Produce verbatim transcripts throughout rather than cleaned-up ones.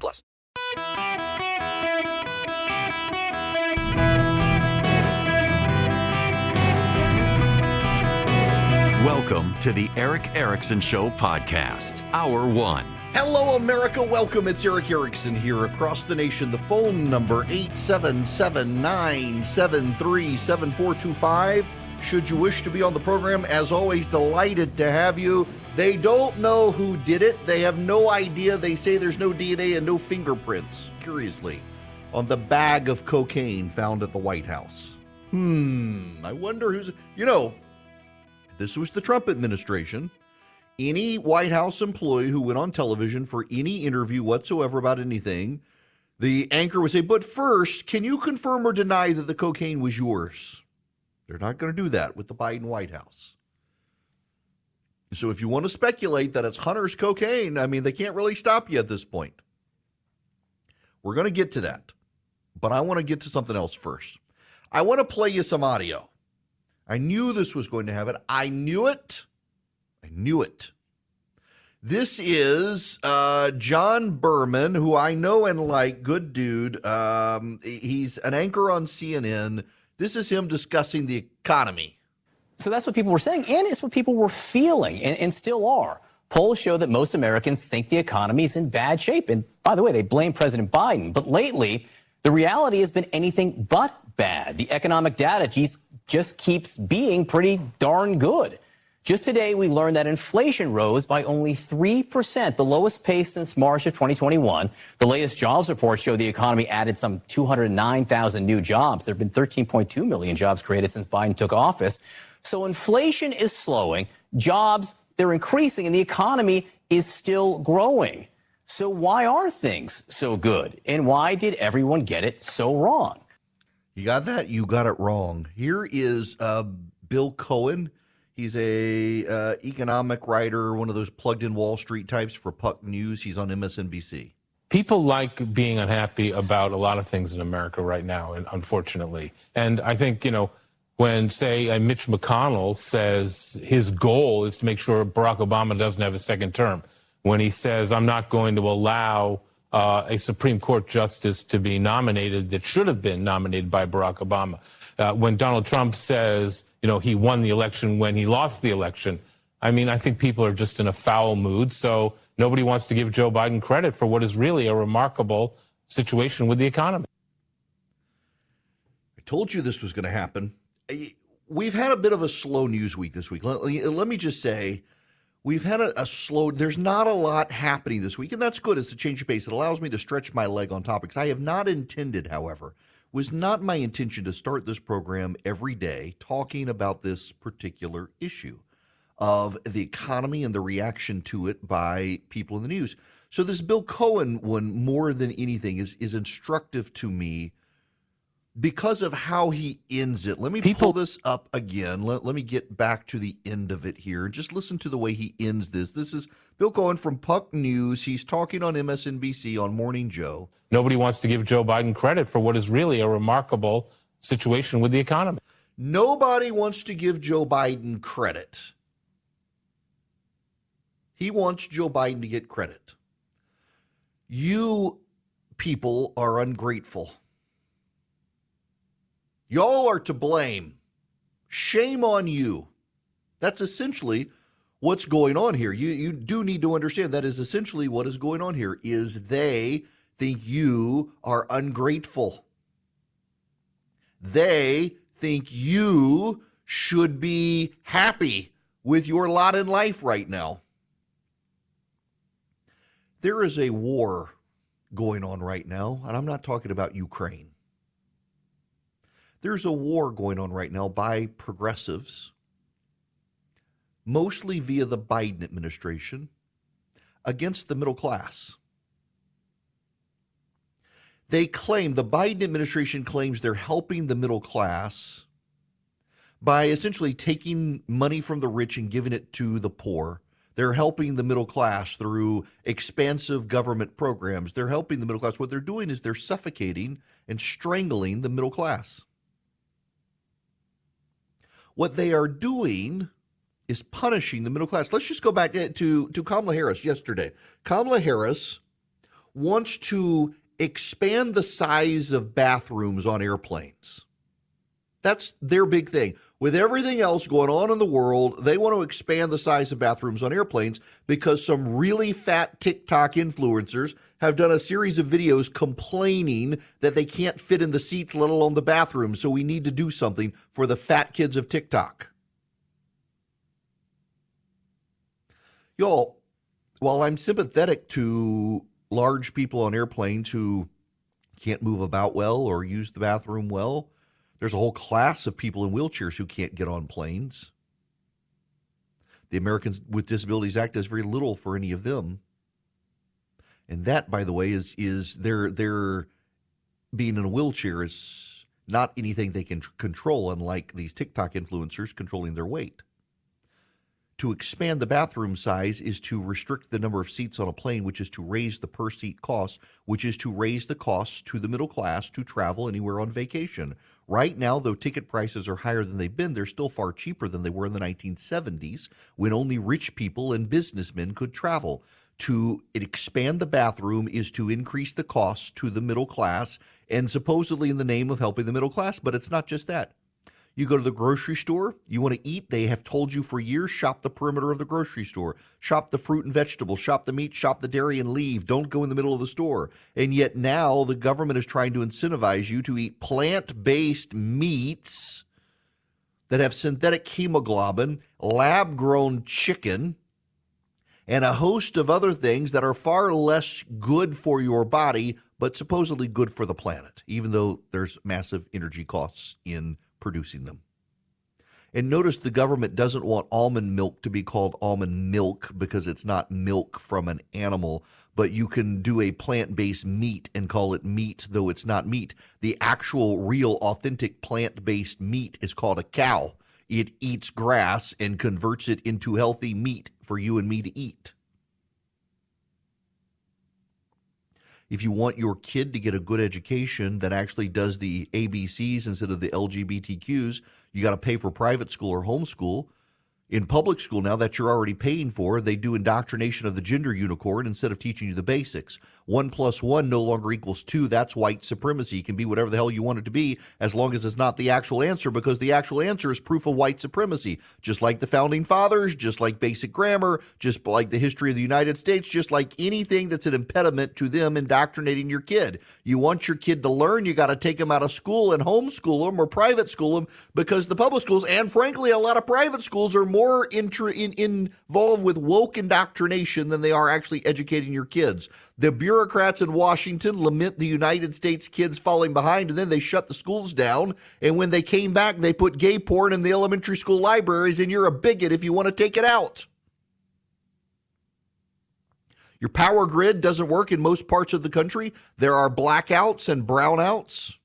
plus. Welcome to the Eric Erickson Show podcast, Hour One. Hello, America. Welcome. It's Eric Erickson here across the nation. The phone number eight seven seven, nine seven three, seven four two five. Should you wish to be on the program, as always, delighted to have you. They don't know who did it. They have no idea. They say there's no D N A and no fingerprints, curiously, on the bag of cocaine found at the White House. Hmm. I wonder who's, you know, this was the Trump administration. Any White House employee who went on television for any interview whatsoever about anything, the anchor would say, but first, can you confirm or deny that the cocaine was yours? They're not going to do that with the Biden White House. So if you want to speculate that it's Hunter's cocaine, I mean, they can't really stop you at this point. We're going to get to that, but I want to get to something else first. I want to play you some audio. I knew this was going to happen. I knew it. I knew it. This is uh, John Berman, who I know and like, good dude. Um, he's an anchor on C N N. This is him discussing the economy. So that's what people were saying, and it's what people were feeling and, and still are. Polls show that most Americans think the economy is in bad shape. And by the way, they blame President Biden. But lately, the reality has been anything but bad. The economic data geez, just keeps being pretty darn good. Just today, we learned that inflation rose by only three percent, the lowest pace since March of twenty twenty-one. The latest jobs report showed the economy added some two hundred nine thousand new jobs. There have been thirteen point two million jobs created since Biden took office. So inflation is slowing. Jobs, they're increasing, and the economy is still growing. So why are things so good? And why did everyone get it so wrong? You got that? You got it wrong. Here is uh, Bill Cohan. He's a uh, economic writer, one of those plugged-in Wall Street types for Puck News. He's on M S N B C. People like being unhappy about a lot of things in America right now, and unfortunately. And I think, you know, when, say, uh, Mitch McConnell says his goal is to make sure Barack Obama doesn't have a second term, when he says, I'm not going to allow uh, a Supreme Court justice to be nominated that should have been nominated by Barack Obama, uh, when Donald Trump says, you know, he won the election when he lost the election. I mean, I think people are just in a foul mood. So nobody wants to give Joe Biden credit for what is really a remarkable situation with the economy. I told you this was going to happen. We've had a bit of a slow news week this week. Let, let me just say we've had a, a slow, there's not a lot happening this week. And that's good. It's a change of pace. It allows me to stretch my leg on topics. I have not intended, however, was not my intention to start this program every day talking about this particular issue of the economy and the reaction to it by people in the news. So this Bill Cohan one, more than anything, is is instructive to me because of how he ends it. Let me people- pull this up again. Let, let me get back to the end of it here. Just listen to the way he ends this. This is Bill Cohan from Puck News. He's talking on M S N B C on Morning Joe. Nobody wants to give Joe Biden credit for what is really a remarkable situation with the economy. Nobody wants to give Joe Biden credit. He wants Joe Biden to get credit. You people are ungrateful. Y'all are to blame. Shame on you. That's essentially what's going on here. You you do need to understand that is essentially what is going on here, is they think you are ungrateful. They think you should be happy with your lot in life right now. There is a war going on right now, and I'm not talking about Ukraine. There's a war going on right now by progressives, mostly via the Biden administration, against the middle class. They claim, the Biden administration claims they're helping the middle class by essentially taking money from the rich and giving it to the poor. They're helping the middle class through expansive government programs. They're helping the middle class. What they're doing is they're suffocating and strangling the middle class. What they are doing is punishing the middle class. Let's just go back to, to Kamala Harris yesterday. Kamala Harris wants to expand the size of bathrooms on airplanes. That's their big thing. With everything else going on in the world, they want to expand the size of bathrooms on airplanes because some really fat TikTok influencers have done a series of videos complaining that they can't fit in the seats, let alone the bathroom. So we need to do something for the fat kids of TikTok. Y'all, while I'm sympathetic to large people on airplanes who can't move about well or use the bathroom well, there's a whole class of people in wheelchairs who can't get on planes. The Americans with Disabilities Act does very little for any of them. And that, by the way, is is their, their being in a wheelchair is not anything they can control, unlike these TikTok influencers controlling their weight. To expand the bathroom size is to restrict the number of seats on a plane, which is to raise the per seat cost, which is to raise the costs to the middle class to travel anywhere on vacation. Right now, though ticket prices are higher than they've been, they're still far cheaper than they were in the nineteen seventies when only rich people and businessmen could travel. To expand the bathroom is to increase the costs to the middle class, and supposedly in the name of helping the middle class, but it's not just that. You go to the grocery store, you want to eat, they have told you for years, shop the perimeter of the grocery store, shop the fruit and vegetables, shop the meat, shop the dairy and leave, don't go in the middle of the store. And yet now the government is trying to incentivize you to eat plant-based meats that have synthetic hemoglobin, lab-grown chicken, and a host of other things that are far less good for your body, but supposedly good for the planet, even though there's massive energy costs in producing them. And notice the government doesn't want almond milk to be called almond milk because it's not milk from an animal, but you can do a plant-based meat and call it meat, though it's not meat. The actual, real, authentic plant-based meat is called a cow. It eats grass and converts it into healthy meat for you and me to eat. If you want your kid to get a good education that actually does the A B Cs instead of the L G B T Qs, you got to pay for private school or homeschool. In public school now that you're already paying for, they do indoctrination of the gender unicorn instead of teaching you the basics. One plus one no longer equals two. That's white supremacy. It can be whatever the hell you want it to be as long as it's not the actual answer, because the actual answer is proof of white supremacy. Just like the Founding Fathers, just like basic grammar, just like the history of the United States, just like anything that's an impediment to them indoctrinating your kid. You want your kid to learn, you got to take them out of school and homeschool them or private school them, because the public schools and frankly a lot of private schools are more inter- in, in, involved with woke indoctrination than they are actually educating your kids. The bureaucrats in Washington lament the United States kids falling behind, and then they shut the schools down. And when they came back, they put gay porn in the elementary school libraries, and you're a bigot if you want to take it out. Your power grid doesn't work in most parts of the country. There are blackouts and brownouts.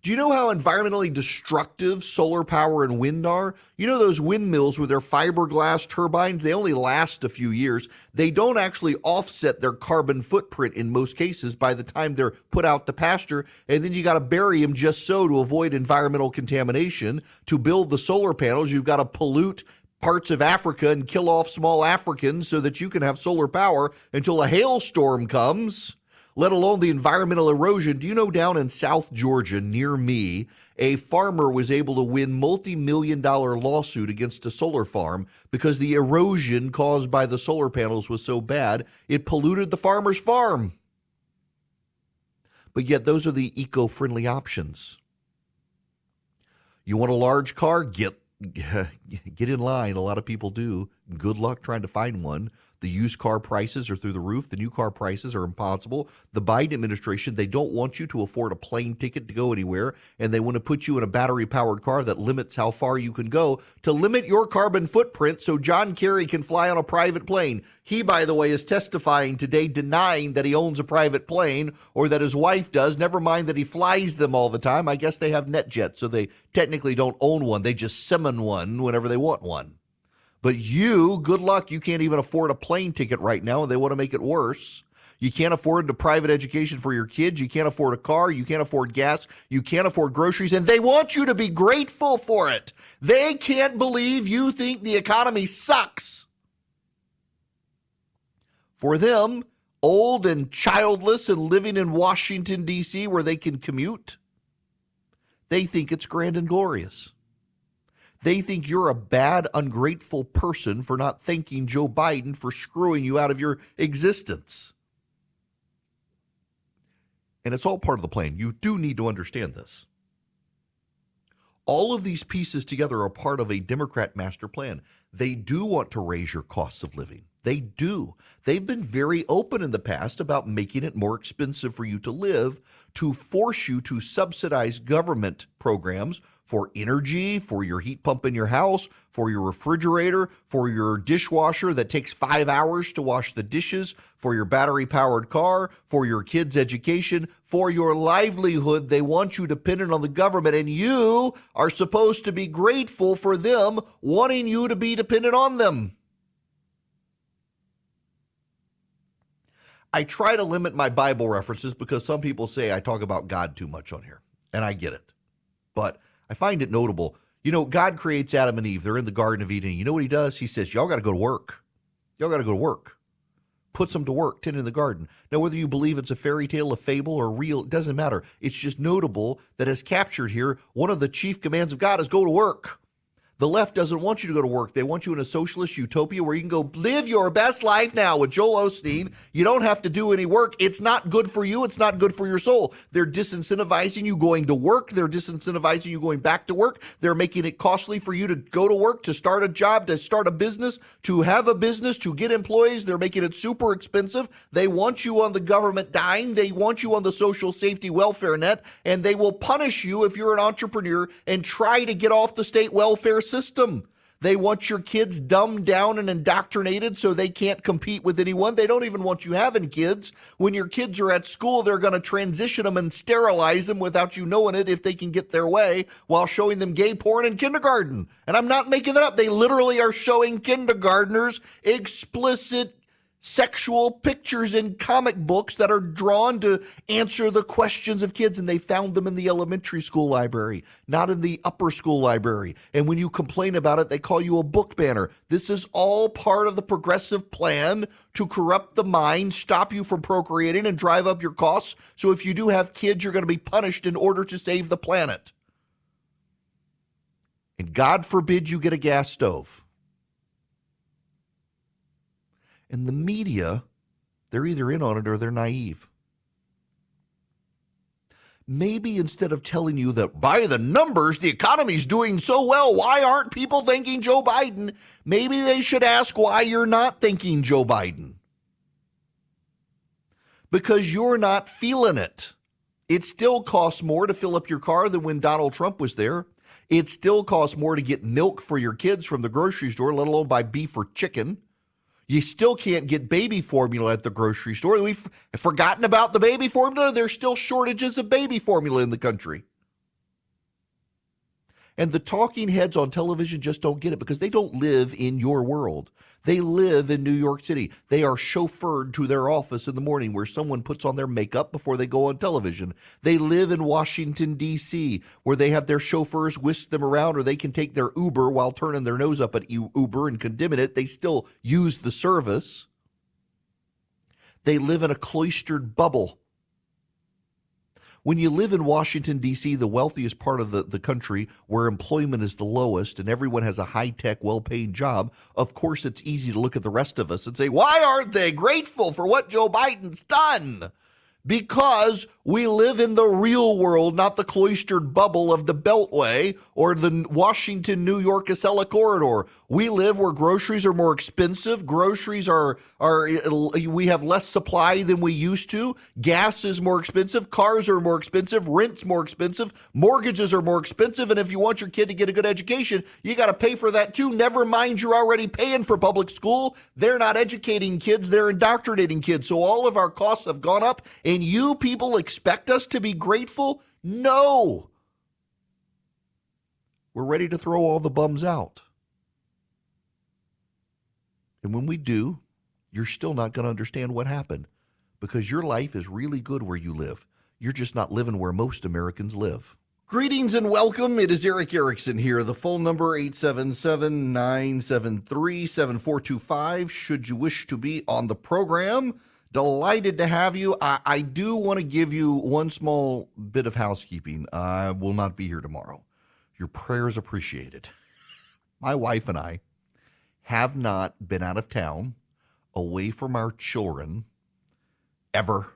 Do you know how environmentally destructive solar power and wind are? You know those windmills with their fiberglass turbines? They only last a few years. They don't actually offset their carbon footprint in most cases by the time they're put out to pasture, and then you got to bury them just so to avoid environmental contamination. To build the solar panels, you've got to pollute parts of Africa and kill off small Africans so that you can have solar power until a hailstorm comes, let alone the environmental erosion. Do you know down in South Georgia near me, a farmer was able to win multi-million dollar lawsuit against a solar farm because the erosion caused by the solar panels was so bad, it polluted the farmer's farm. But yet those are the eco-friendly options. You want a large car? Get, get in line. A lot of people do. Good luck trying to find one. The used car prices are through the roof. The new car prices are impossible. The Biden administration, they don't want you to afford a plane ticket to go anywhere, and they want to put you in a battery-powered car that limits how far you can go to limit your carbon footprint so John Kerry can fly on a private plane. He, by the way, is testifying today, denying that he owns a private plane or that his wife does, never mind that he flies them all the time. I guess they have NetJets, so they technically don't own one. They just summon one whenever they want one. But you, good luck, you can't even afford a plane ticket right now, and they want to make it worse. You can't afford the private education for your kids. You can't afford a car. You can't afford gas. You can't afford groceries, and they want you to be grateful for it. They can't believe you think the economy sucks. For them, old and childless and living in Washington, D C, where they can commute, they think it's grand and glorious. They think you're a bad, ungrateful person for not thanking Joe Biden for screwing you out of your existence. And it's all part of the plan. You do need to understand this. All of these pieces together are part of a Democrat master plan. They do want to raise your costs of living. They do. They've been very open in the past about making it more expensive for you to live, to force you to subsidize government programs for energy, for your heat pump in your house, for your refrigerator, for your dishwasher that takes five hours to wash the dishes, for your battery-powered car, for your kids' education, for your livelihood. They want you dependent on the government, and you are supposed to be grateful for them wanting you to be dependent on them. I try to limit my Bible references because some people say I talk about God too much on here, and I get it. But I find it notable. You know, God creates Adam and Eve. They're in the Garden of Eden. You know what he does? He says, y'all got to go to work. Y'all got to go to work. Puts them to work, tending the garden. Now, whether you believe it's a fairy tale, a fable, or real, it doesn't matter. It's just notable that as captured here, one of the chief commands of God is go to work. The left doesn't want you to go to work. They want you in a socialist utopia where you can go live your best life now with Joel Osteen. You don't have to do any work. It's not good for you. It's not good for your soul. They're disincentivizing you going to work. They're disincentivizing you going back to work. They're making it costly for you to go to work, to start a job, to start a business, to have a business, to get employees. They're making it super expensive. They want you on the government dime. They want you on the social safety welfare net, and they will punish you if you're an entrepreneur and try to get off the state welfare system. They want your kids dumbed down and indoctrinated so they can't compete with anyone. They don't even want you having kids. When your kids are at school, they're going to transition them and sterilize them without you knowing it if they can get their way, while showing them gay porn in kindergarten. And I'm not making that up. They literally are showing kindergartners explicit sexual pictures in comic books that are drawn to answer the questions of kids, and they found them in the elementary school library, not in the upper school library. And when you complain about it, they call you a book banner. This is all part of the progressive plan to corrupt the mind, stop you from procreating, and drive up your costs. So if you do have kids, you're going to be punished in order to save the planet. And God forbid you get a gas stove. And the media, they're either in on it or they're naive. Maybe instead of telling you that by the numbers, the economy's doing so well, why aren't people thanking Joe Biden? Maybe they should ask why you're not thanking Joe Biden. Because you're not feeling it. It still costs more to fill up your car than when Donald Trump was there. It still costs more to get milk for your kids from the grocery store, let alone buy beef or chicken. You still can't get baby formula at the grocery store. We've forgotten about the baby formula. There's still shortages of baby formula in the country. And the talking heads on television just don't get it because they don't live in your world. They live in New York City. They are chauffeured to their office in the morning where someone puts on their makeup before they go on television. They live in Washington, D C, where they have their chauffeurs whisk them around, or they can take their Uber while turning their nose up at Uber and condemning it. They still use the service. They live in a cloistered bubble. When you live in Washington, D C, the wealthiest part of the, the country where employment is the lowest and everyone has a high-tech, well-paid job, of course it's easy to look at the rest of us and say, why aren't they grateful for what Joe Biden's done? because we live in the real world, not the cloistered bubble of the Beltway or the Washington, New York, Acela corridor. We live where groceries are more expensive. Groceries are, are we have less supply than we used to. Gas is more expensive. Cars are more expensive. Rent's more expensive. Mortgages are more expensive. And if you want your kid to get a good education, you got to pay for that too. Never mind, you're already paying for public school. They're not educating kids. They're indoctrinating kids. So all of our costs have gone up. And you people expect us to be grateful? No. We're ready to throw all the bums out. And when we do, you're still not going to understand what happened because your life is really good where you live. You're just not living where most Americans live. Greetings and welcome. It is Eric Erickson here. The phone number eight seven seven, nine seven three, seven four two five should you wish to be on the program. Delighted to have you. I, I do want to give you one small bit of housekeeping. I will not be here tomorrow. Your prayers appreciated. My wife and I have not been out of town, away from our children, ever.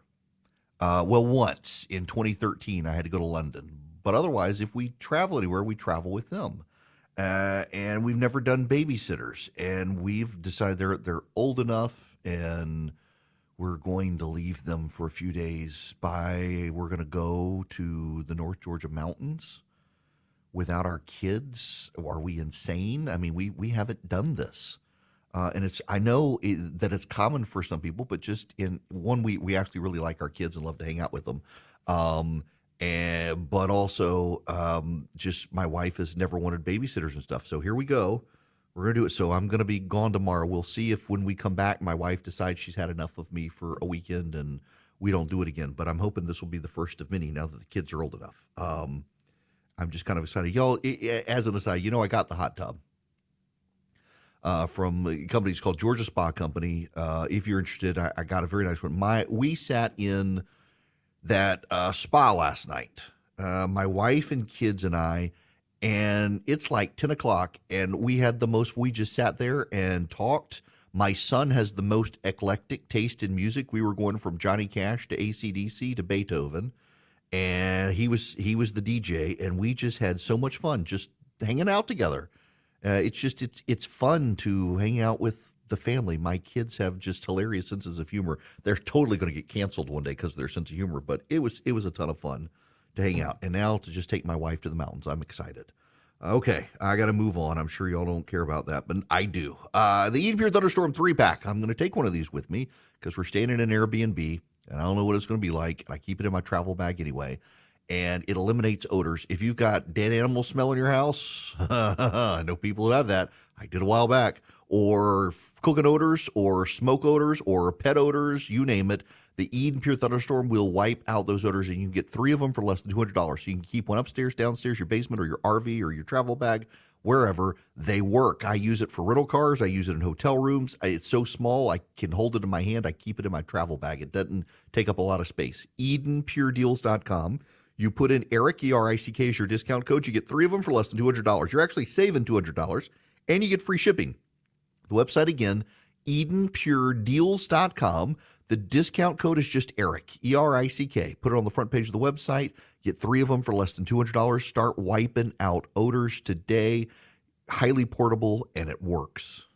Uh, well, once in twenty thirteen, I had to go to London. But otherwise, if we travel anywhere, we travel with them. Uh, and we've never done babysitters. And we've decided they're they're old enough and we're going to leave them for a few days by, we're going to go to the North Georgia mountains without our kids. Are we insane? I mean, we, we haven't done this. Uh, and it's, I know it, that it's common for some people, but just in one, we, we actually really like our kids and love to hang out with them. Um, and, but also um, just my wife has never wanted babysitters and stuff. So here we go. We're going to do it. So I'm going to be gone tomorrow. We'll see if when we come back, my wife decides she's had enough of me for a weekend and we don't do it again. But I'm hoping this will be the first of many now that the kids are old enough. Um, I'm just kind of excited. Y'all, as an aside, you know, I got the hot tub uh, from a company. It's called Georgia Spa Company. Uh, if you're interested, I, I got a very nice one. My We sat in that uh, spa last night. Uh, my wife and kids and I. And it's like ten o'clock and we had the most, we just sat there and talked. My son has the most eclectic taste in music. We were going from Johnny Cash to A C D C to Beethoven. And he was, he was the D J and we just had so much fun just hanging out together. Uh, it's just, it's, it's fun to hang out with the family. My kids have just hilarious senses of humor. They're totally going to get canceled one day because of their sense of humor, but it was, it was a ton of fun to hang out, and now to just take my wife to the mountains. I'm excited. Okay, I got to move on. I'm sure y'all don't care about that, but I do. Uh, the Eden Pure Thunderstorm three-pack. I'm going to take one of these with me because we're staying in an Airbnb, and I don't know what it's going to be like, and I keep it in my travel bag anyway, and it eliminates odors. If you've got dead animal smell in your house, I know people who have that. I did a while back. Or cooking odors, or smoke odors, or pet odors, you name it. The Eden Pure Thunderstorm will wipe out those odors, and you can get three of them for less than two hundred dollars. So you can keep one upstairs, downstairs, your basement, or your R V, or your travel bag, wherever. They work. I use it for rental cars. I use it in hotel rooms. It's so small, I can hold it in my hand. I keep it in my travel bag. It doesn't take up a lot of space. Eden Pure Deals dot com. You put in Eric, E R I C K, as your discount code. You get three of them for less than two hundred dollars. You're actually saving two hundred dollars, and you get free shipping. The website again, Eden Pure Deals dot com. The discount code is just ERIC, E R I C K. Put it on the front page of the website. Get three of them for less than two hundred dollars. Start wiping out odors today. Highly portable, and it works.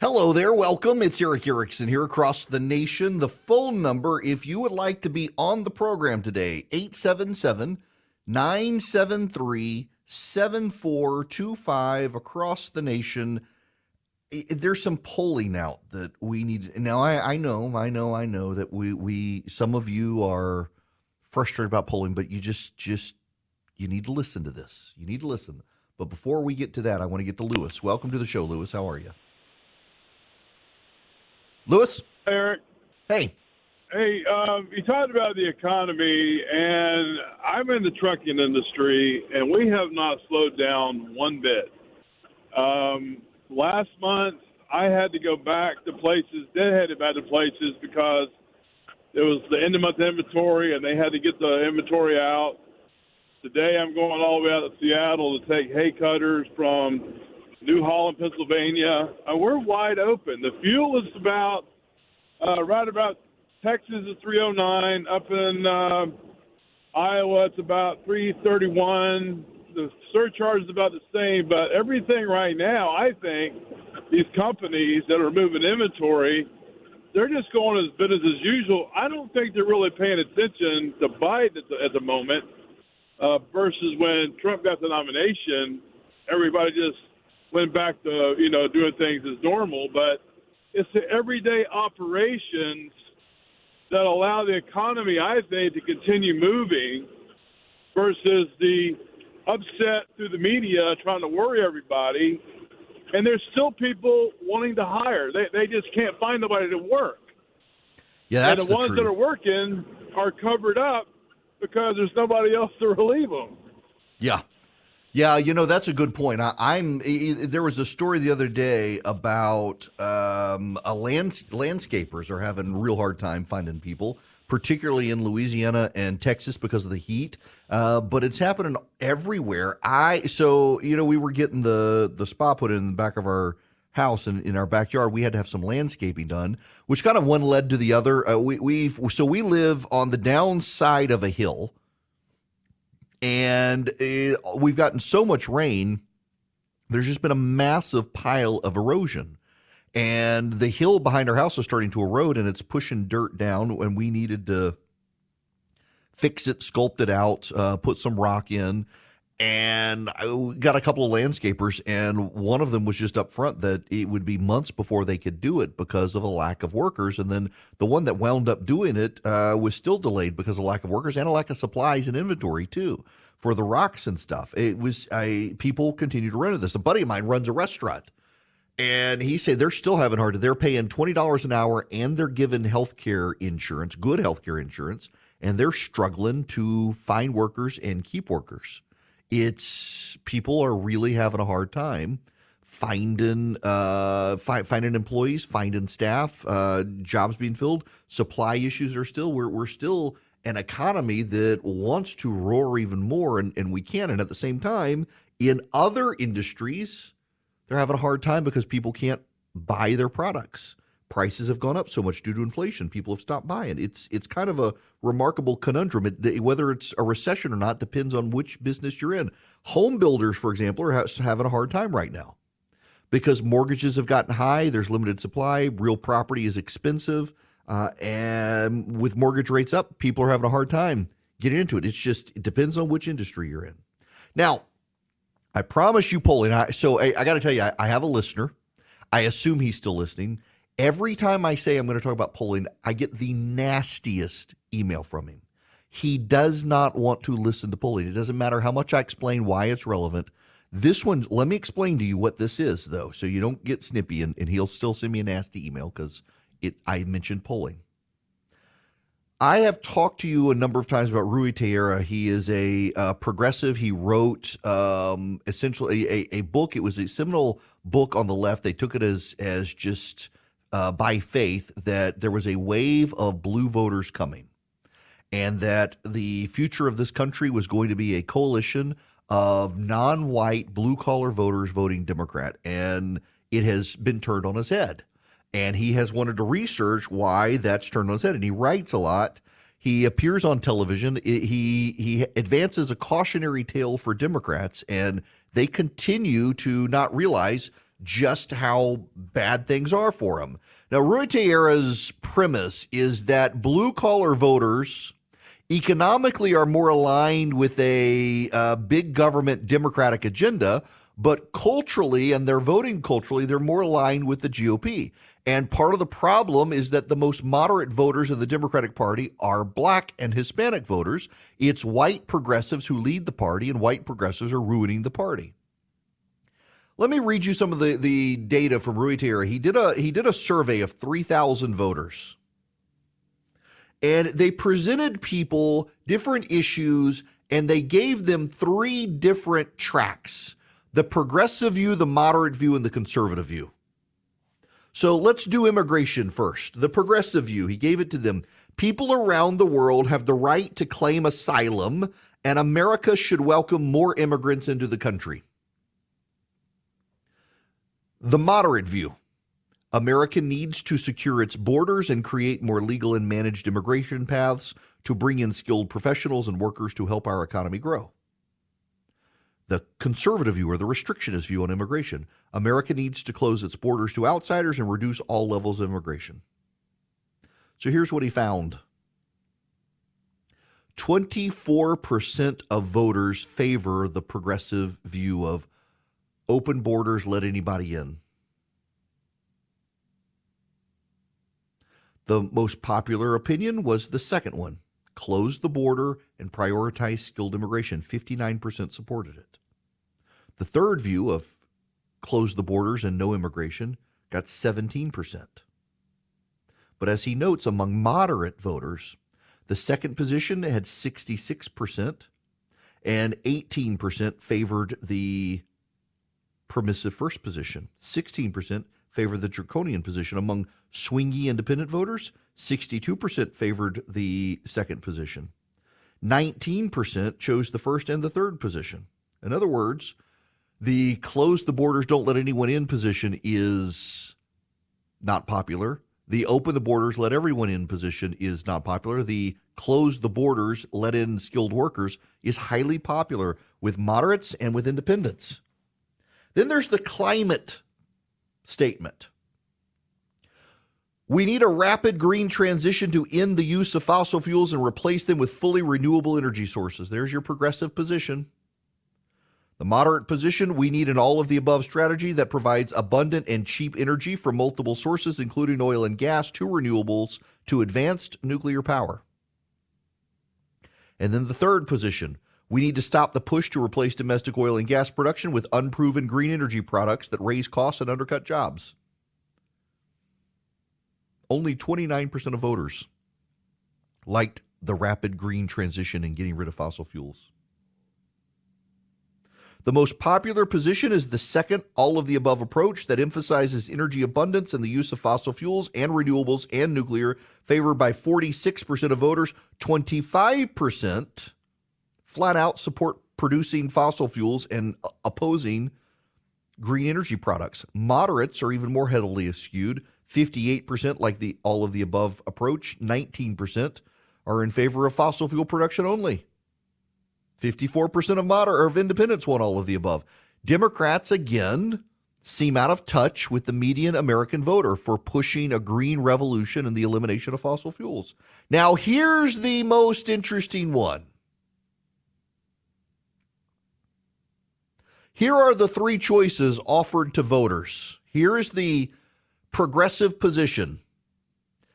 Hello there. Welcome. It's Eric Erickson here across the nation. The phone number, if you would like to be on the program today, eight seven seven, nine seven three, seven four two five across the nation. There's some polling out that we need. Now, I, I know, I know, I know that we, we, some of you are frustrated about polling, but you just, just, you need to listen to this. You need to listen. But before we get to that, I want to get to Lewis. Welcome to the show, Lewis. How are you? Lewis? Hey, Eric. Hey. Hey, um, you talked about the economy, and I'm in the trucking industry, and we have not slowed down one bit. Um, Last month, I had to go back to places, deadheaded back to places because it was the end-of-month inventory, and they had to get the inventory out. Today, I'm going all the way out to Seattle to take hay cutters from New Holland, Pennsylvania. Uh, we're wide open. The fuel is about uh, right about Texas is three oh nine. Up in uh, Iowa, it's about three thirty-one. The surcharge is about the same, but everything right now, I think, these companies that are moving inventory, they're just going as business as usual. I don't think they're really paying attention to Biden at the, at the moment uh, versus when Trump got the nomination. Everybody just went back to, you know, doing things as normal. But it's the everyday operations that allow the economy, I think, to continue moving versus the upset through the media trying to worry everybody. And there's still people wanting to hire. They they just can't find nobody to work. Yeah, that's the truth. And the ones that are working are covered up because there's nobody else to relieve them. Yeah. Yeah, you know, that's a good point. I, I'm there was a story the other day about um, a lands, landscapers are having a real hard time finding people, particularly in Louisiana and Texas because of the heat. Uh, but it's happening everywhere. I so, you know, we were getting the, the spa put in the back of our house and in, in our backyard. We had to have some landscaping done, which kind of one led to the other. Uh, we we so we live on the downside of a hill, and it, we've gotten so much rain. There's just been a massive pile of erosion. And the hill behind our house is starting to erode, and it's pushing dirt down, and we needed to fix it, sculpt it out, uh, put some rock in. And I got a couple of landscapers, and one of them was just up front that it would be months before they could do it because of a lack of workers. And then the one that wound up doing it uh, was still delayed because of lack of workers and a lack of supplies and inventory, too, for the rocks and stuff. It was I, people continue to run into this. A buddy of mine runs a restaurant. And he said they're still having hard. They're paying twenty dollars an hour, and they're given health care insurance, good health care insurance, and they're struggling to find workers and keep workers. It's people are really having a hard time finding uh, fi- finding employees, finding staff, uh, jobs being filled. Supply issues are still we're we're still an economy that wants to roar even more, and, and we can. And at the same time, in other industries, they're having a hard time because people can't buy their products. Prices have gone up so much due to inflation. People have stopped buying. It's it's kind of a remarkable conundrum. It, whether it's a recession or not depends on which business you're in. Home builders, for example, are ha- having a hard time right now because mortgages have gotten high. There's limited supply. Real property is expensive. Uh, and with mortgage rates up, people are having a hard time getting into it. It's just it depends on which industry you're in. Now, I promise you, Paulie, and I, so I, I got to tell you, I, I have a listener. I assume he's still listening. Every time I say I'm going to talk about Paulie, I get the nastiest email from him. He does not want to listen to Paulie. It doesn't matter how much I explain why it's relevant. This one, let me explain to you what this is, though, so you don't get snippy, and, and he'll still send me a nasty email because it I mentioned Paulie. I have talked to you a number of times about Rui Teixeira. He is a uh, progressive. He wrote um, essentially a, a, a book. It was a seminal book on the left. They took it as as just uh, by faith that there was a wave of blue voters coming and that the future of this country was going to be a coalition of non-white blue-collar voters voting Democrat. And it has been turned on its head. And he has wanted to research why that's turned on his head. And he writes a lot. He appears on television. He he advances a cautionary tale for Democrats, and they continue to not realize just how bad things are for them. Now, Rui Teixeira's premise is that blue-collar voters economically are more aligned with a uh, big government Democratic agenda, but culturally and their voting culturally, they're more aligned with the G O P. And part of the problem is that the most moderate voters of the Democratic Party are black and Hispanic voters. It's white progressives who lead the party, and white progressives are ruining the party. Let me read you some of the, the data from Rui Teixeira. He did a he did a survey of three thousand voters, and they presented people different issues, and they gave them three different tracks: the progressive view, the moderate view, and the conservative view. So let's do immigration first. The progressive view, he gave it to them. People around the world have the right to claim asylum, and America should welcome more immigrants into the country. The moderate view. America needs to secure its borders and create more legal and managed immigration paths to bring in skilled professionals and workers to help our economy grow. The conservative view, or the restrictionist view on immigration, America needs to close its borders to outsiders and reduce all levels of immigration. So here's what he found. twenty-four percent of voters favor the progressive view of open borders, let anybody in. The most popular opinion was the second one, close the border and prioritize skilled immigration. fifty-nine percent supported it. The third view of close the borders and no immigration got seventeen percent. But as he notes, among moderate voters, the second position had sixty-six percent and eighteen percent favored the permissive first position, sixteen percent favor the draconian position. Among swingy independent voters, sixty-two percent favored the second position. nineteen percent chose the first and the third position. In other words, the close the borders, don't let anyone in position is not popular. The open the borders, let everyone in position is not popular. The close the borders, let in skilled workers is highly popular with moderates and with independents. Then there's the climate statement. We need a rapid green transition to end the use of fossil fuels and replace them with fully renewable energy sources. There's your progressive position. The moderate position, we need an all-of-the-above strategy that provides abundant and cheap energy from multiple sources, including oil and gas, to renewables, to advanced nuclear power. And then the third position, we need to stop the push to replace domestic oil and gas production with unproven green energy products that raise costs and undercut jobs. Only twenty-nine percent of voters liked the rapid green transition and getting rid of fossil fuels. The most popular position is the second all-of-the-above approach that emphasizes energy abundance and the use of fossil fuels and renewables and nuclear, favored by forty-six percent of voters. Twenty-five percent flat out support producing fossil fuels and opposing green energy products. Moderates are even more heavily skewed. fifty-eight percent like the all of the above approach. nineteen percent are in favor of fossil fuel production only. fifty-four percent of moder- of independents want all of the above. Democrats, again, seem out of touch with the median American voter for pushing a green revolution and the elimination of fossil fuels. Now, here's the most interesting one. Here are the three choices offered to voters. Here is the progressive position.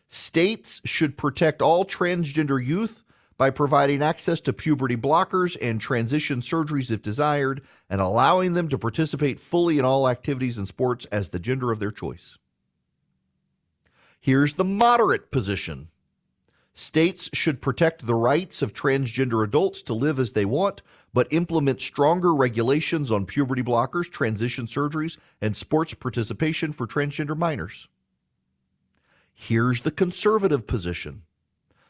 States should protect all transgender youth by providing access to puberty blockers and transition surgeries if desired, and allowing them to participate fully in all activities and sports as the gender of their choice. Here's the moderate position. States should protect the rights of transgender adults to live as they want, but implement stronger regulations on puberty blockers, transition surgeries, and sports participation for transgender minors. Here's the conservative position.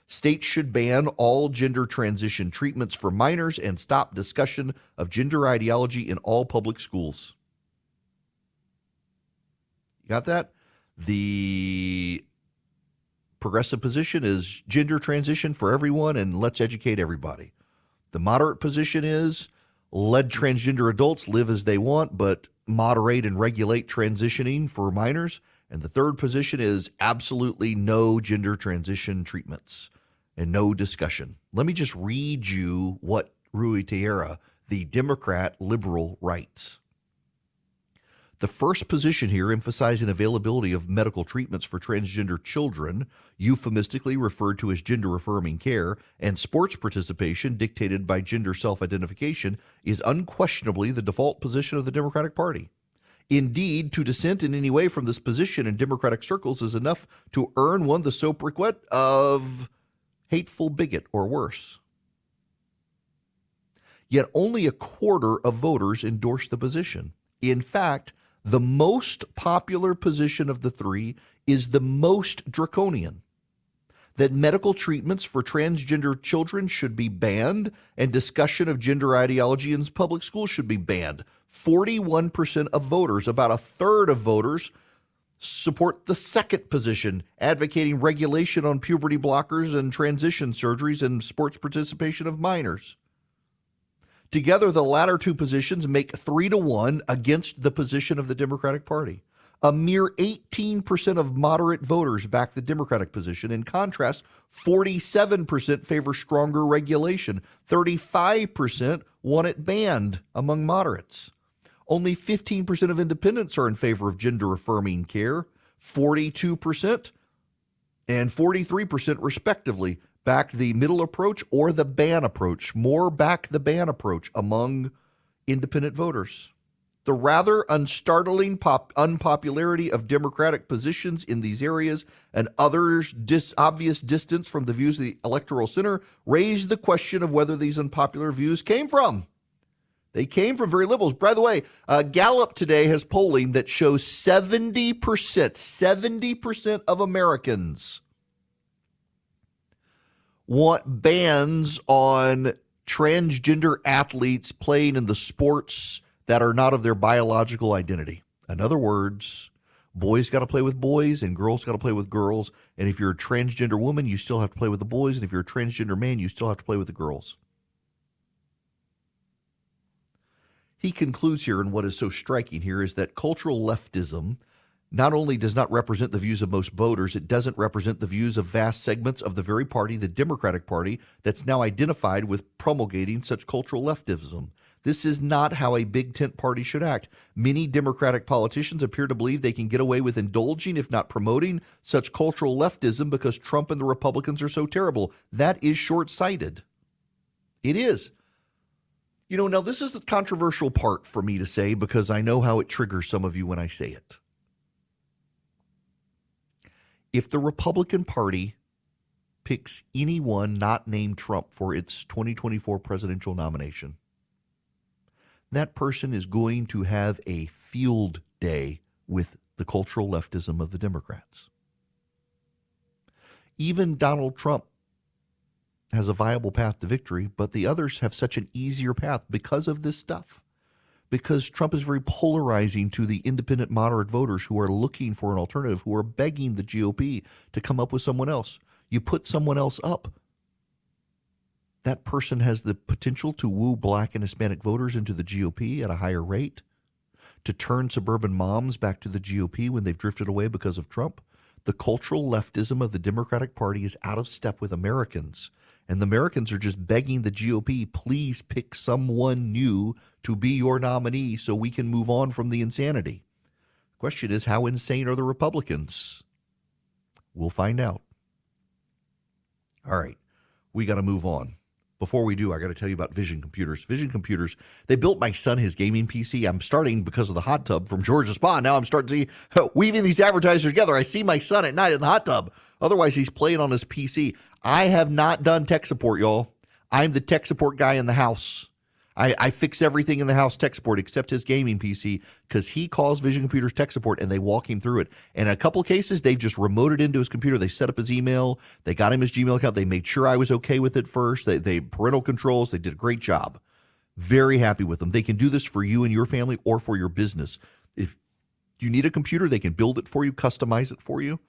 States should ban all gender transition treatments for minors and stop discussion of gender ideology in all public schools. You got that? The progressive position is gender transition for everyone and let's educate everybody. The moderate position is let transgender adults live as they want, but moderate and regulate transitioning for minors. And the third position is absolutely no gender transition treatments and no discussion. Let me just read you what Rui Teixeira, the Democrat liberal, writes. The first position here, emphasizing availability of medical treatments for transgender children, euphemistically referred to as gender-affirming care, and sports participation dictated by gender self-identification, is unquestionably the default position of the Democratic Party. Indeed, to dissent in any way from this position in Democratic circles is enough to earn one the sobriquet of hateful bigot or worse. Yet only a quarter of voters endorse the position. In fact, the most popular position of the three is the most draconian, that medical treatments for transgender children should be banned and discussion of gender ideology in public schools should be banned. forty-one percent of voters, about a third of voters, support the second position, advocating regulation on puberty blockers and transition surgeries and sports participation of minors. Together, the latter two positions make three to one against the position of the Democratic Party. A mere eighteen percent of moderate voters back the Democratic position. In contrast, forty-seven percent favor stronger regulation. thirty-five percent want it banned among moderates. Only fifteen percent of independents are in favor of gender-affirming care. forty-two percent and forty-three percent respectively back the middle approach or the ban approach. More back the ban approach among independent voters. The rather unstartling pop- unpopularity of Democratic positions in these areas and others' dis- obvious distance from the views of the electoral center raised the question of whether these unpopular views came from. They came from very liberals. By the way, uh, Gallup today has polling that shows seventy percent, seventy percent of Americans want bans on transgender athletes playing in the sports that are not of their biological identity. In other words, boys got to play with boys and girls got to play with girls. And if you're a transgender woman, you still have to play with the boys. And if you're a transgender man, you still have to play with the girls. He concludes here, and what is so striking here is that cultural leftism not only does not represent the views of most voters, it doesn't represent the views of vast segments of the very party, the Democratic Party, that's now identified with promulgating such cultural leftism. This is not how a big tent party should act. Many Democratic politicians appear to believe they can get away with indulging, if not promoting, such cultural leftism because Trump and the Republicans are so terrible. That is short-sighted. It is. You know, now this is the controversial part for me to say because I know how it triggers some of you when I say it. If the Republican Party picks anyone not named Trump for its twenty twenty-four presidential nomination, that person is going to have a field day with the cultural leftism of the Democrats. Even Donald Trump has a viable path to victory, but the others have such an easier path because of this stuff, because Trump is very polarizing to the independent moderate voters who are looking for an alternative, who are begging the G O P to come up with someone else. You put someone else up, that person has the potential to woo black and Hispanic voters into the G O P at a higher rate, to turn suburban moms back to the G O P when they've drifted away because of Trump. The cultural leftism of the Democratic Party is out of step with Americans, and the Americans are just begging the G O P, please pick someone new to be your nominee so we can move on from the insanity. The question is, how insane are the Republicans? We'll find out. All right, we got to move on. Before we do, I got to tell you about Vision Computers. Vision Computers, they built my son his gaming P C. I'm starting because of the hot tub from Georgia Spa. Now I'm starting to see, weaving these advertisers together. I see my son at night in the hot tub. Otherwise, he's playing on his P C. I have not done tech support, y'all. I'm the tech support guy in the house. I, I fix everything in the house tech support except his gaming P C because he calls Vision Computers tech support and they walk him through it. And in a couple of cases, they've just remoted into his computer. They set up his email. They got him his Gmail account. They made sure I was okay with it first. They, they parental controls. They did a great job. Very happy with them. They can do this for you and your family or for your business. If you need a computer, they can build it for you, customize it for you.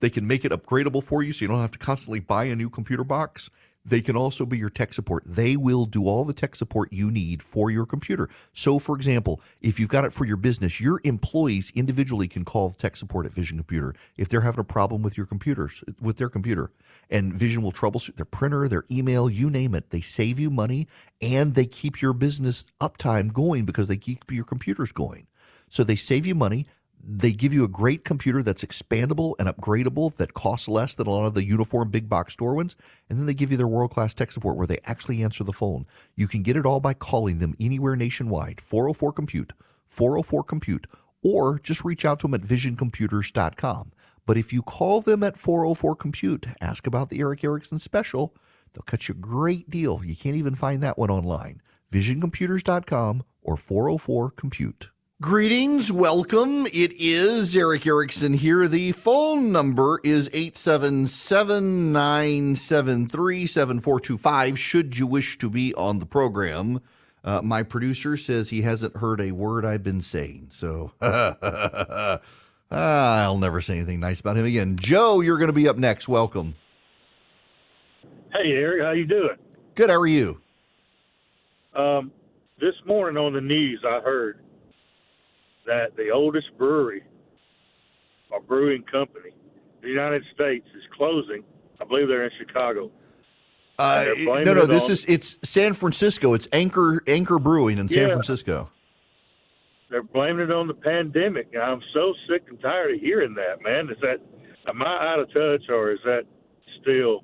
They can make it upgradable for you so you don't have to constantly buy a new computer box. They can also be your tech support. They will do all the tech support you need for your computer. So, for example, if you've got it for your business, your employees individually can call tech support at Vision Computer if they're having a problem with your computers, with their computer. And Vision will troubleshoot their printer, their email, you name it. They save you money, and they keep your business uptime going because they keep your computers going. So they save you money. They give you a great computer that's expandable and upgradable that costs less than a lot of the uniform big box store ones. And then they give you their world-class tech support where they actually answer the phone. You can get it all by calling them anywhere nationwide, four oh four, compute, four oh four, compute, or just reach out to them at vision computers dot com. But if you call them at four oh four, compute, ask about the Eric Erickson special, they'll cut you a great deal. You can't even find that one online. vision computers dot com or four oh four, compute. Greetings, welcome. It is Eric Erickson here. The phone number is eight seven seven, nine seven three, seven four two five, should you wish to be on the program. Uh, my producer says he hasn't heard a word I've been saying, so Uh, I'll never say anything nice about him again. Joe, you're going to be up next. Welcome. Hey, Eric. How you doing? Good. How are you? Um, this morning on the news, I heard that the oldest brewery or brewing company in the United States is closing. I believe they're in Chicago. Uh, no, no, this on. is it's San Francisco. It's Anchor Anchor Brewing in San yeah. Francisco. They're blaming it on the pandemic. I'm so sick and tired of hearing that, man. Is that, am I out of touch, or is that still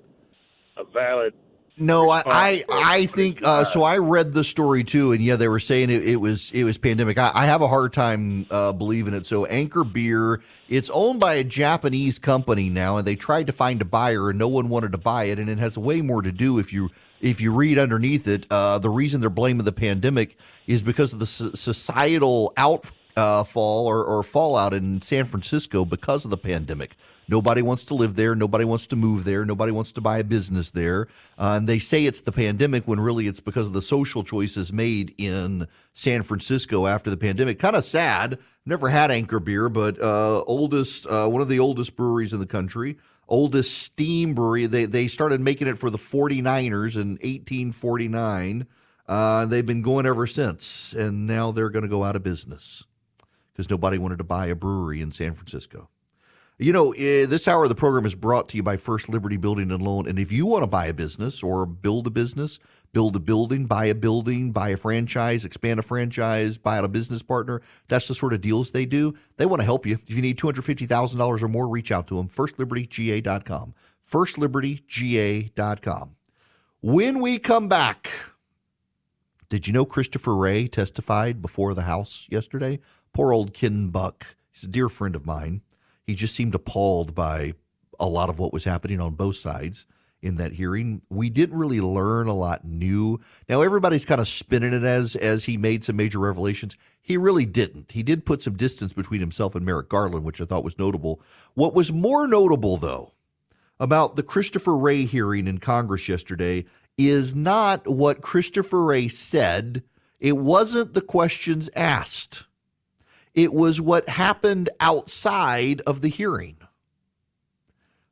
a valid? No, I, I, I think uh, so. I read the story too, and yeah, they were saying it, it was it was pandemic. I, I have a hard time uh, believing it. So Anchor Beer, it's owned by a Japanese company now, and they tried to find a buyer, and no one wanted to buy it. And it has way more to do if you if you read underneath it. Uh, the reason they're blaming the pandemic is because of the so- societal outfall uh, or, or fallout in San Francisco because of the pandemic. Nobody wants to live there. Nobody wants to move there. Nobody wants to buy a business there. Uh, and they say it's the pandemic when really it's because of the social choices made in San Francisco after the pandemic. Kind of sad. Never had Anchor Beer, but uh, oldest uh, one of the oldest breweries in the country, oldest steam brewery. They they started making it for the forty-niners in eighteen forty-nine. Uh, they've been going ever since, and now they're going to go out of business because nobody wanted to buy a brewery in San Francisco. You know, this hour of the program is brought to you by First Liberty Building and Loan. And if you want to buy a business or build a business, build a building, buy a building, buy a franchise, expand a franchise, buy out a business partner, that's the sort of deals they do. They want to help you. If you need two hundred fifty thousand dollars or more, reach out to them. First Liberty G A dot com. First Liberty G A dot com. When we come back, did you know Christopher Wray testified before the House yesterday? Poor old Ken Buck. He's a dear friend of mine. He just seemed appalled by a lot of what was happening on both sides in that hearing. We didn't really learn a lot new. Now, everybody's kind of spinning it as as he made some major revelations. He really didn't. He did put some distance between himself and Merrick Garland, which I thought was notable. What was more notable, though, about the Christopher Wray hearing in Congress yesterday is not what Christopher Wray said. It wasn't the questions asked. It was what happened outside of the hearing.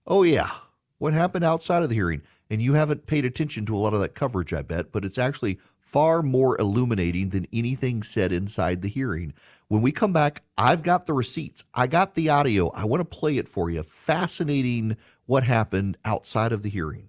Oh, yeah. What happened outside of the hearing? And you haven't paid attention to a lot of that coverage, I bet, but it's actually far more illuminating than anything said inside the hearing. When we come back, I've got the receipts. I got the audio. I want to play it for you. Fascinating what happened outside of the hearing.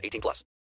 eighteen plus.